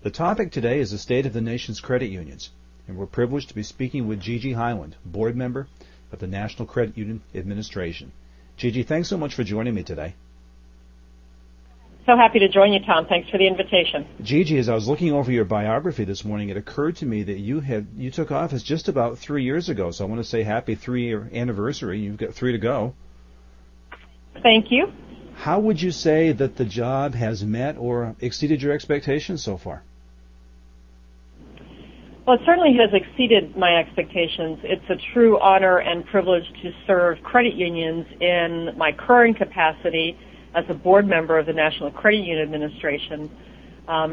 The topic today is the state of the nation's credit unions, and we're privileged to be speaking with Gigi Hyland, board member of the National Credit Union Administration. Gigi, thanks so much for joining me today. So happy to join you, Tom. Thanks for the invitation. Gigi, as I was looking over your biography this morning, it occurred to me that you took office just about 3 years ago, so I want to say happy 3-year anniversary. You've got 3 to go. Thank you. How would you say that the job has met or exceeded your expectations so far? Well, it certainly has exceeded my expectations. It's a true honor and privilege to serve credit unions in my current capacity as a board member of the National Credit Union Administration.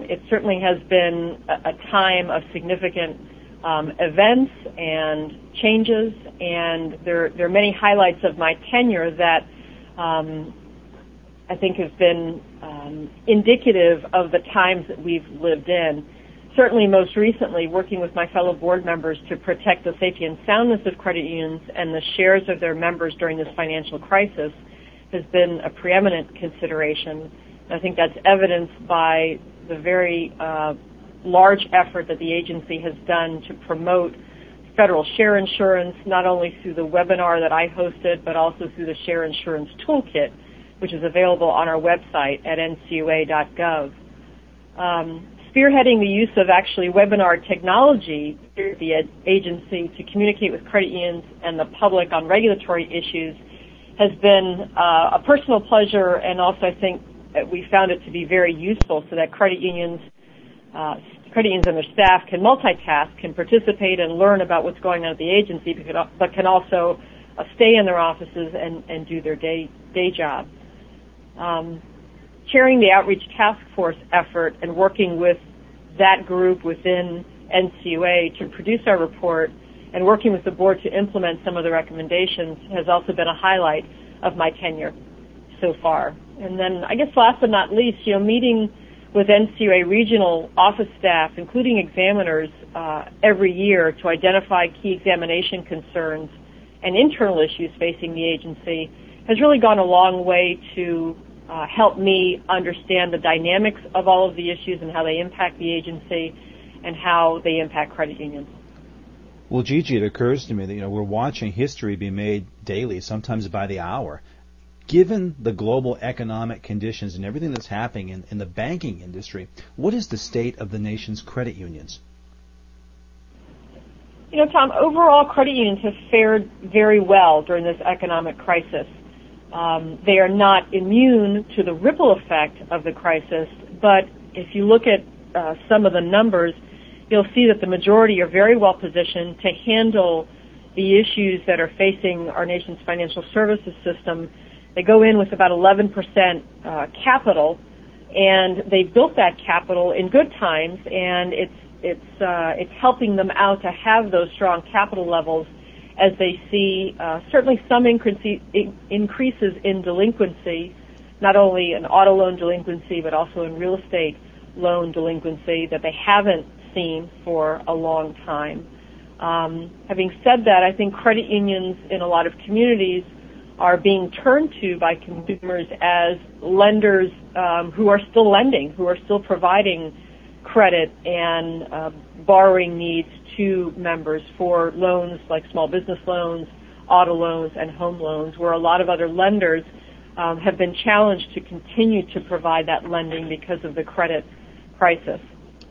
It certainly has been a time of significant events and changes, and there are many highlights of my tenure that I think have been indicative of the times that we've lived in. Certainly most recently, working with my fellow board members to protect the safety and soundness of credit unions and the shares of their members during this financial crisis has been a preeminent consideration. And I think that's evidenced by the very large effort that the agency has done to promote federal share insurance, not only through the webinar that I hosted, but also through the Share Insurance Toolkit, which is available on our website at ncua.gov. Spearheading the use of actually webinar technology here at the agency to communicate with credit unions and the public on regulatory issues has been a personal pleasure, and also I think that we found it to be very useful so that credit unions and their staff can multitask, can participate and learn about what's going on at the agency, but can also stay in their offices and do their day job. Chairing the outreach task force effort and working with that group within NCUA to produce our report and working with the board to implement some of the recommendations has also been a highlight of my tenure so far. And then I guess last but not least, meeting with NCUA regional office staff, including examiners, every year to identify key examination concerns and internal issues facing the agency has really gone a long way to help me understand the dynamics of all of the issues and how they impact the agency and how they impact credit unions. Well, Gigi, it occurs to me that we're watching history be made daily, sometimes by the hour. Given the global economic conditions and everything that's happening in the banking industry, what is the state of the nation's credit unions? Tom, overall credit unions have fared very well during this economic crisis. They are not immune to the ripple effect of the crisis, but if you look at some of the numbers, you'll see that the majority are very well positioned to handle the issues that are facing our nation's financial services system. They go in with about 11% capital, and they built that capital in good times, and it's helping them out to have those strong capital levels as they see certainly some increases in delinquency, not only in auto loan delinquency, but also in real estate loan delinquency that they haven't seen for a long time. Having said that, I think credit unions in a lot of communities are being turned to by consumers as lenders who are still lending, who are still providing credit and borrowing needs to members for loans like small business loans, auto loans, and home loans, where a lot of other lenders have been challenged to continue to provide that lending because of the credit crisis.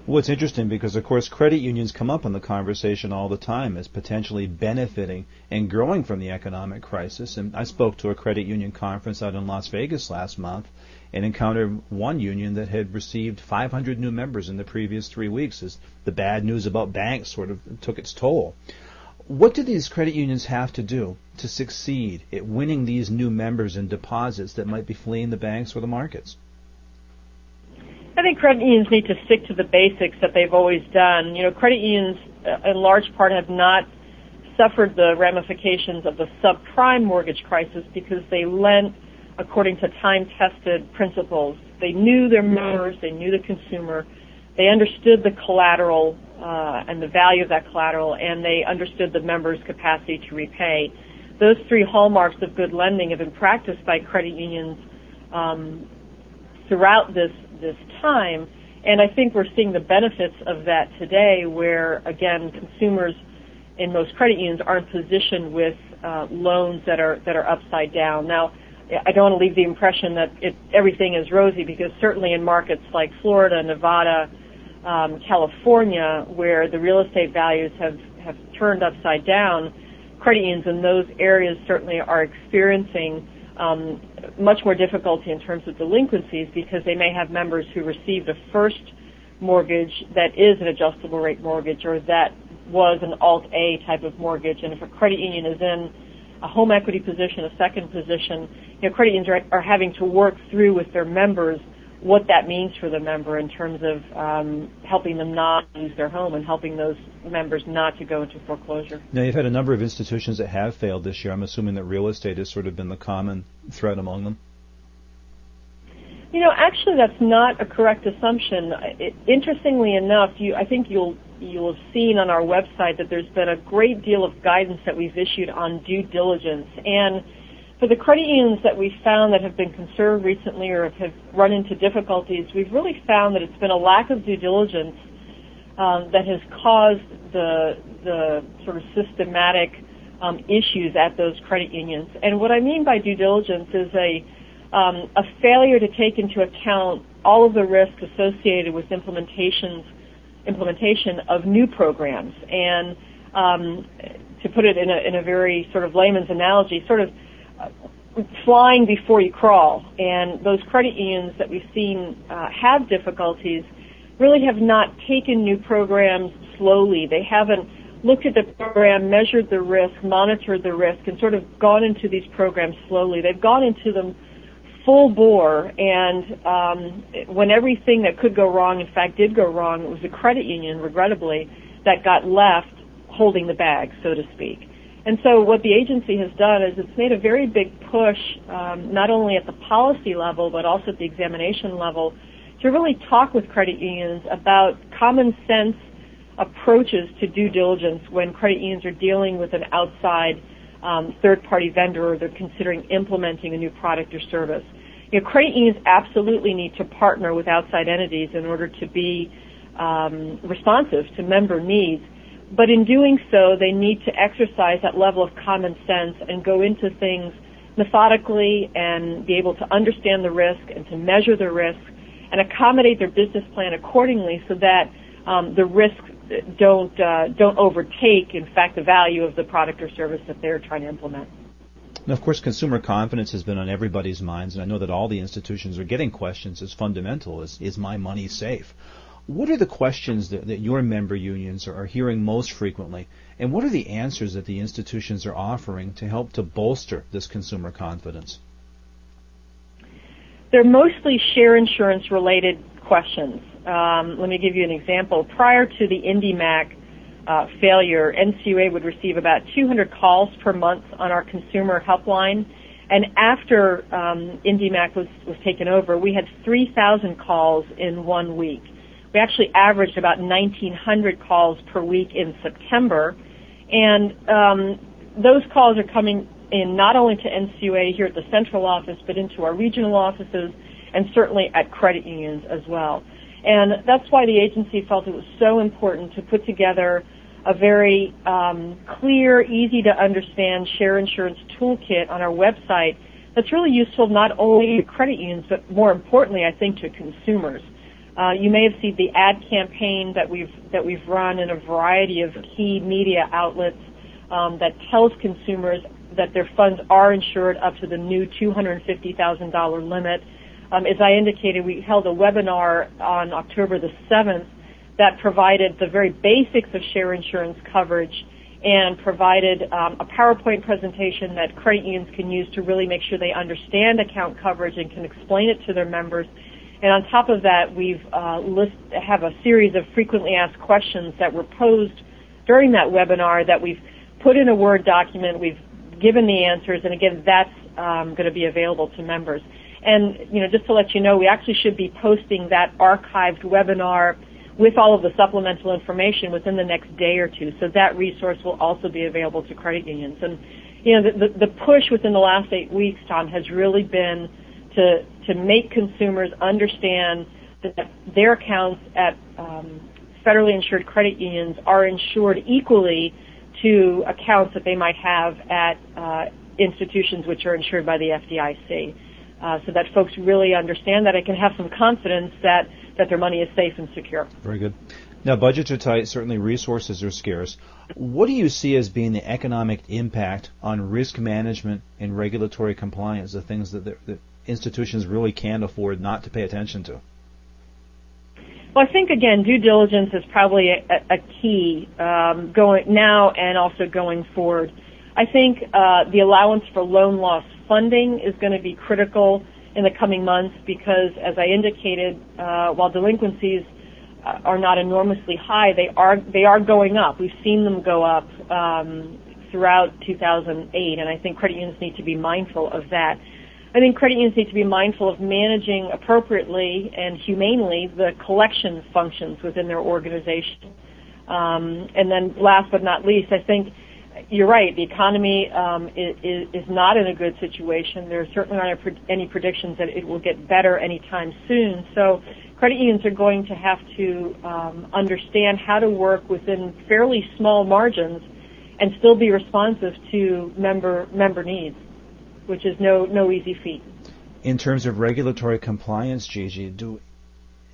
Well, it's interesting because, of course, credit unions come up in the conversation all the time as potentially benefiting and growing from the economic crisis. And I spoke to a credit union conference out in Las Vegas last month and encountered one union that had received 500 new members in the previous 3 weeks as the bad news about banks sort of took its toll. What do these credit unions have to do to succeed at winning these new members and deposits that might be fleeing the banks or the markets? I think credit unions need to stick to the basics that they've always done. Credit unions, in large part, have not suffered the ramifications of the subprime mortgage crisis because they lent according to time-tested principles. They knew their members, they knew the consumer, they understood the collateral and the value of that collateral, and they understood the member's capacity to repay. Those three hallmarks of good lending have been practiced by credit unions throughout this time, And I think we're seeing the benefits of that today where, again, consumers in most credit unions are in position with loans that are upside down. Now, I don't want to leave the impression that everything is rosy, because certainly in markets like Florida, Nevada, California, where the real estate values have turned upside down, credit unions in those areas certainly are experiencing much more difficulty in terms of delinquencies, because they may have members who received a first mortgage that is an adjustable rate mortgage, or that was an Alt-A type of mortgage. And if a credit union is in a home equity position, a second position, you know, credit unions are having to work through with their members what that means for the member in terms of helping them not lose their home and helping those members not to go into foreclosure. Now, you've had a number of institutions that have failed this year. I'm assuming that real estate has sort of been the common thread among them. You know, actually, that's not a correct assumption. Interestingly enough, I think you'll have seen on our website that there's been a great deal of guidance that we've issued on due diligence. And for the credit unions that we've found that have been concerned recently or have run into difficulties, we've really found that it's been a lack of due diligence that has caused the sort of systematic issues at those credit unions. And what I mean by due diligence is a failure to take into account all of the risks associated with implementation of new programs. And to put it in a very sort of layman's analogy, sort of flying before you crawl. And those credit unions that we've seen have difficulties really have not taken new programs slowly. They haven't looked at the program, measured the risk, monitored the risk, and sort of gone into these programs slowly. They've gone into them full bore, and when everything that could go wrong, in fact, did go wrong, it was the credit union, regrettably, that got left holding the bag, so to speak. And so what the agency has done is it's made a very big push, not only at the policy level, but also at the examination level, to really talk with credit unions about common sense approaches to due diligence when credit unions are dealing with an outside third-party vendor, or they're considering implementing a new product or service. You know, credit unions absolutely need to partner with outside entities in order to be responsive to member needs. But in doing so, they need to exercise that level of common sense and go into things methodically and be able to understand the risk and to measure the risk and accommodate their business plan accordingly, so that the risks don't overtake, in fact, the value of the product or service that they're trying to implement. Now, of course, consumer confidence has been on everybody's minds, and I know that all the institutions are getting questions as fundamental as, is my money safe? What are the questions that your member unions are hearing most frequently, and what are the answers that the institutions are offering to help to bolster this consumer confidence? They're mostly share insurance-related questions. Let me give you an example. Prior to the IndyMac failure, NCUA would receive about 200 calls per month on our consumer helpline. And after IndyMac was taken over, we had 3,000 calls in 1 week. We actually averaged about 1,900 calls per week in September. And those calls are coming in not only to NCUA here at the central office, but into our regional offices and certainly at credit unions as well. And that's why the agency felt it was so important to put together a very clear, easy-to-understand share insurance toolkit on our website that's really useful not only to credit unions, but more importantly, I think, to consumers. You may have seen the ad campaign that we've run in a variety of key media outlets that tells consumers that their funds are insured up to the new $250,000 limit. As I indicated, we held a webinar on October the 7th that provided the very basics of share insurance coverage and provided a PowerPoint presentation that credit unions can use to really make sure they understand account coverage and can explain it to their members. And on top of that, we've have a series of frequently asked questions that were posed during that webinar that we've put in a Word document, we've given the answers, and again, that's going to be available to members. And, you know, just to let you know, we actually should be posting that archived webinar with all of the supplemental information within the next day or two. So that resource will also be available to credit unions. And, you know, the push within the last 8 weeks, Tom, has really been to make consumers understand that their accounts at federally insured credit unions are insured equally to accounts that they might have at institutions which are insured by the FDIC, so that folks really understand that and can have some confidence that their money is safe and secure. Very good. Now, budgets are tight. Certainly resources are scarce. What do you see as being the economic impact on risk management and regulatory compliance, the things that the institutions really can't afford not to pay attention to? Well, I think, again, due diligence is probably a key going now and also going forward. I think the allowance for loan loss funding is going to be critical in the coming months because, as I indicated, while delinquencies are not enormously high, they are going up. We've seen them go up throughout 2008, and I think credit unions need to be mindful of that. I think credit unions need to be mindful of managing appropriately and humanely the collection functions within their organization. And then last but not least, I think you're right, the economy is not in a good situation. There certainly aren't any predictions that it will get better anytime soon. So credit unions are going to have to understand how to work within fairly small margins and still be responsive to member needs, which is no easy feat. In terms of regulatory compliance, Gigi, do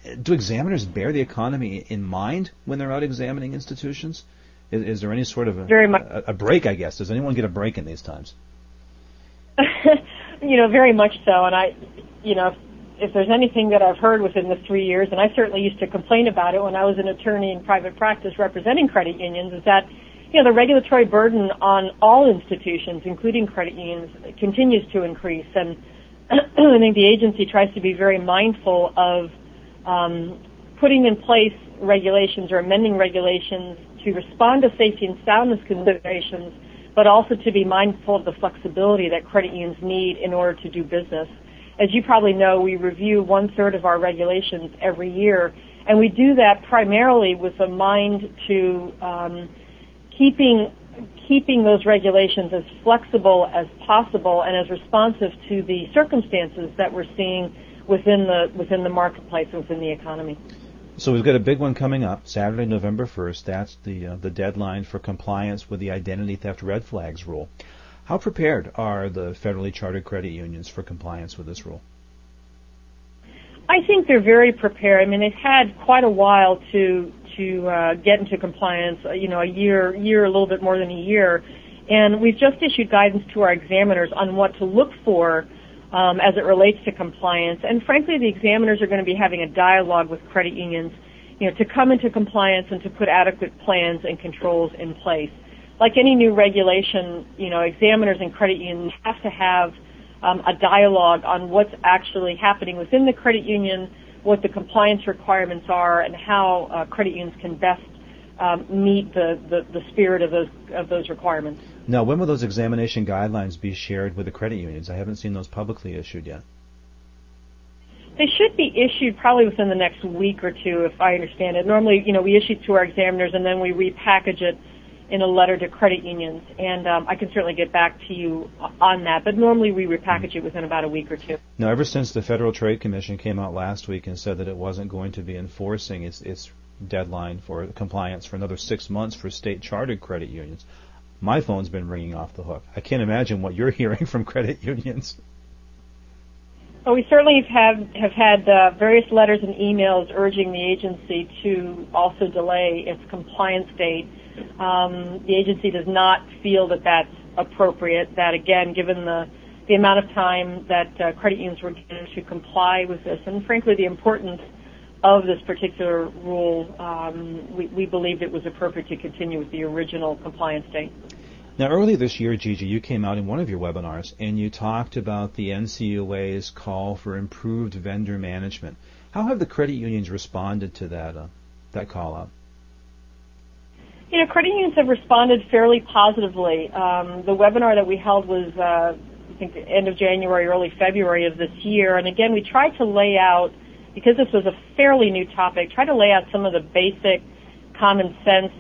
examiners bear the economy in mind when they're out examining institutions? Is there any sort of a break, I guess? Does anyone get a break in these times? Very much so. And if there's anything that I've heard within the 3 years, and I certainly used to complain about it when I was an attorney in private practice representing credit unions, is that the regulatory burden on all institutions, including credit unions, continues to increase. And I think the agency tries to be very mindful of putting in place regulations or amending regulations to respond to safety and soundness considerations, but also to be mindful of the flexibility that credit unions need in order to do business. As you probably know, we review one-third of our regulations every year, and we do that primarily with a mind to keeping those regulations as flexible as possible and as responsive to the circumstances that we're seeing within the marketplace and within the economy. So we've got a big one coming up Saturday, November 1st. That's the deadline for compliance with the identity theft red flags rule. How prepared are the federally chartered credit unions for compliance with this rule? I think they're very prepared. I mean, they've had quite a while to get into compliance, a little bit more than a year. And we've just issued guidance to our examiners on what to look for as it relates to compliance. And frankly, the examiners are going to be having a dialogue with credit unions, to come into compliance and to put adequate plans and controls in place. Like any new regulation, examiners and credit unions have to have a dialogue on what's actually happening within the credit union, what the compliance requirements are, and how credit unions can best meet the spirit of those requirements. Now, when will those examination guidelines be shared with the credit unions? I haven't seen those publicly issued yet. They should be issued probably within the next week or two, if I understand it. Normally, we issue to our examiners and then we repackage it in a letter to credit unions, and I can certainly get back to you on that, but normally we repackage it within about a week or two. Now, ever since the Federal Trade Commission came out last week and said that it wasn't going to be enforcing its deadline for compliance for another 6 months for state-chartered credit unions, my phone's been ringing off the hook. I can't imagine what you're hearing from credit unions. Well, we certainly have had various letters and emails urging the agency to also delay its compliance date. The agency does not feel that that's appropriate, that, again, given the amount of time that credit unions were given to comply with this, and frankly the importance of this particular rule, we believed it was appropriate to continue with the original compliance date. Now, earlier this year, Gigi, you came out in one of your webinars and you talked about the NCUA's call for improved vendor management. How have the credit unions responded to that call out? Credit unions have responded fairly positively. The webinar that we held was, I think, the end of January, early February of this year. And again, we tried to lay out, because this was a fairly new topic, try to lay out some of the basic common sense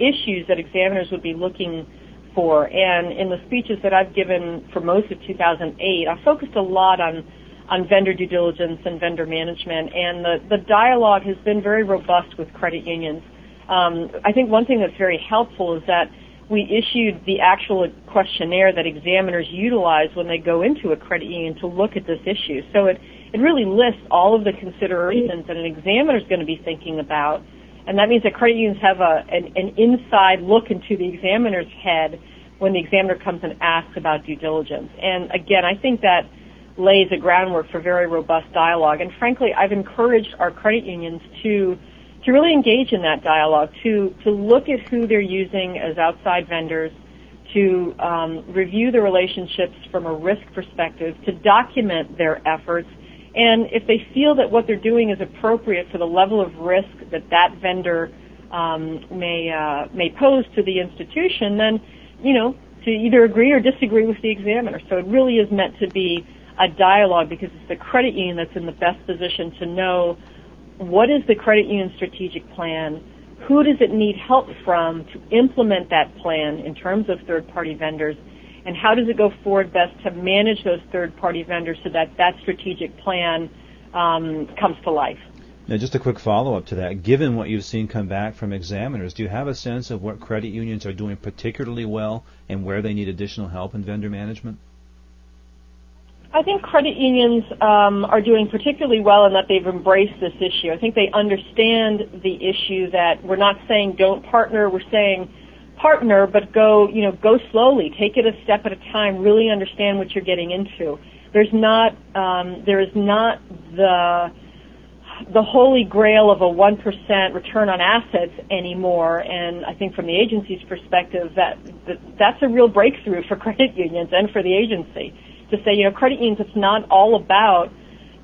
issues that examiners would be looking for. And in the speeches that I've given for most of 2008, I focused a lot on on vendor due diligence and vendor management, and the dialogue has been very robust with credit unions. I think one thing that's very helpful is that we issued the actual questionnaire that examiners utilize when they go into a credit union to look at this issue. So it really lists all of the considerations that an examiner is going to be thinking about, and that means that credit unions have an inside look into the examiner's head when the examiner comes and asks about due diligence. And again, I think that lays a groundwork for very robust dialogue. And frankly, I've encouraged our credit unions to really engage in that dialogue, to look at who they're using as outside vendors, to review the relationships from a risk perspective, to document their efforts, and if they feel that what they're doing is appropriate for the level of risk that vendor may pose to the institution, then, you know, to either agree or disagree with the examiner. So it really is meant to be a dialogue, because it's the credit union that's in the best position to know what is the credit union strategic plan, who does it need help from to implement that plan in terms of third-party vendors, and how does it go forward best to manage those third-party vendors so that strategic plan comes to life. Now, just a quick follow-up to that. Given what you've seen come back from examiners, do you have a sense of what credit unions are doing particularly well and where they need additional help in vendor management? I think credit unions are doing particularly well in that they've embraced this issue. I think they understand the issue that we're not saying don't partner, we're saying partner, but go slowly, take it a step at a time, really understand what you're getting into. There is not the holy grail of a 1% return on assets anymore, and I think from the agency's perspective that's a real breakthrough for credit unions and for the agency. To say, credit unions, it's not all about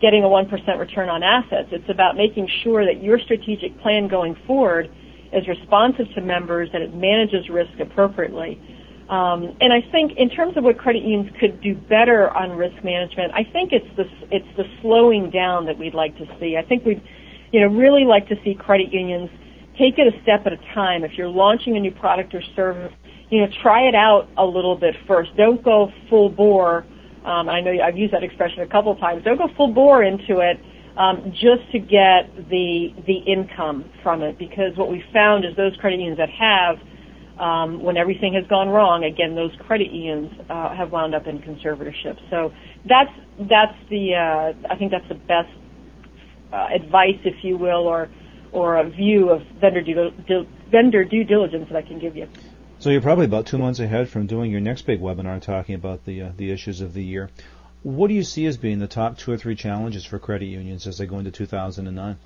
getting a 1% return on assets. It's about making sure that your strategic plan going forward is responsive to members and it manages risk appropriately. And I think in terms of what credit unions could do better on risk management, I think it's the slowing down that we'd like to see. I think we'd really like to see credit unions take it a step at a time. If you're launching a new product or service, try it out a little bit first. Don't go full bore. I know I've used that expression a couple of times. Don't go full bore into it just to get the income from it, because what we found is those credit unions that have, when everything has gone wrong, again, those credit unions have wound up in conservatorship. So I think that's the best advice, if you will, or a view of vendor due diligence that I can give you. So you're probably about 2 months ahead from doing your next big webinar talking about the issues of the year. What do you see as being the top 2 or 3 challenges for credit unions as they go into 2009?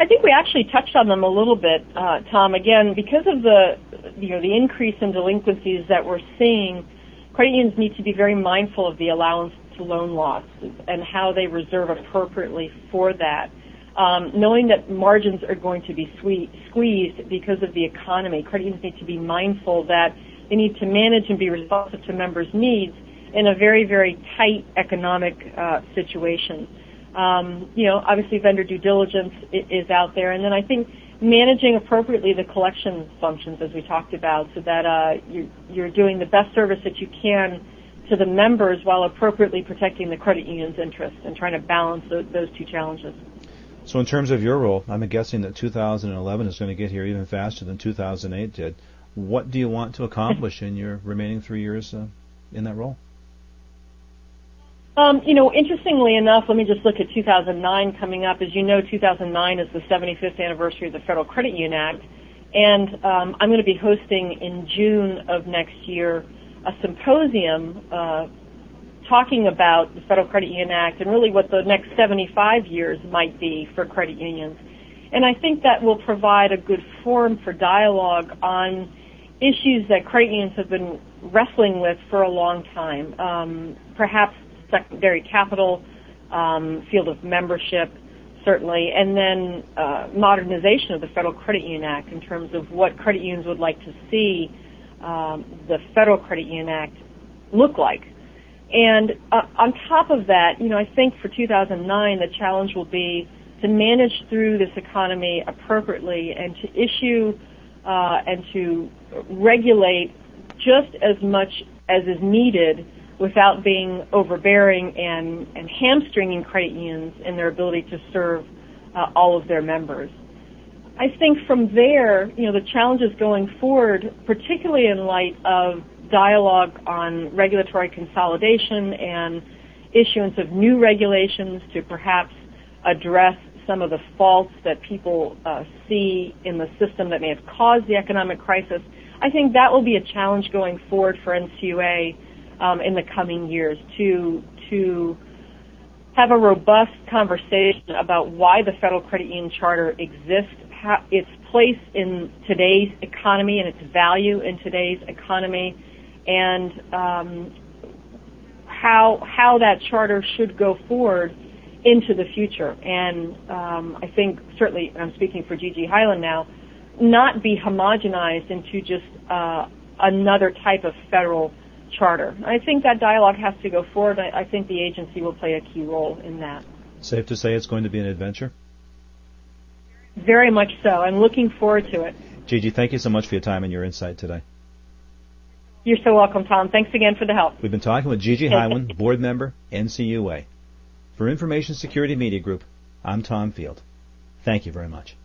I think we actually touched on them a little bit, Tom. Again, because of the increase in delinquencies that we're seeing, credit unions need to be very mindful of the allowance to loan loss and how they reserve appropriately for that. Knowing that margins are going to be squeezed because of the economy, credit unions need to be mindful that they need to manage and be responsive to members' needs in a very, very tight economic situation. Obviously vendor due diligence is out there, and then I think managing appropriately the collection functions, as we talked about, so that you're doing the best service that you can to the members while appropriately protecting the credit union's interests, and trying to balance those two challenges. So in terms of your role, I'm guessing that 2011 is going to get here even faster than 2008 did. What do you want to accomplish in your remaining 3 years in that role? Interestingly enough, let me just look at 2009 coming up. As you know, 2009 is the 75th anniversary of the Federal Credit Union Act, and I'm going to be hosting in June of next year a symposium talking about the Federal Credit Union Act and really what the next 75 years might be for credit unions. And I think that will provide a good forum for dialogue on issues that credit unions have been wrestling with for a long time, perhaps secondary capital, field of membership, certainly, and then modernization of the Federal Credit Union Act in terms of what credit unions would like to see the Federal Credit Union Act look like. And on top of that, I think for 2009 the challenge will be to manage through this economy appropriately and to issue and to regulate just as much as is needed without being overbearing and hamstringing credit unions in their ability to serve all of their members. I think from there, you know, the challenges going forward, particularly in light of dialogue on regulatory consolidation and issuance of new regulations to perhaps address some of the faults that people see in the system that may have caused the economic crisis, I think that will be a challenge going forward for NCUA in the coming years to have a robust conversation about why the Federal Credit Union Charter exists, how its place in today's economy and its value in today's economy, and how that charter should go forward into the future. And I think certainly, I'm speaking for Gigi Hyland now, not be homogenized into just another type of federal charter. I think that dialogue has to go forward. I think the agency will play a key role in that. Safe to say it's going to be an adventure? Very much so. I'm looking forward to it. Gigi, thank you so much for your time and your insight today. You're so welcome, Tom. Thanks again for the help. We've been talking with Gigi Hyland, board member, NCUA. For Information Security Media Group, I'm Tom Field. Thank you very much.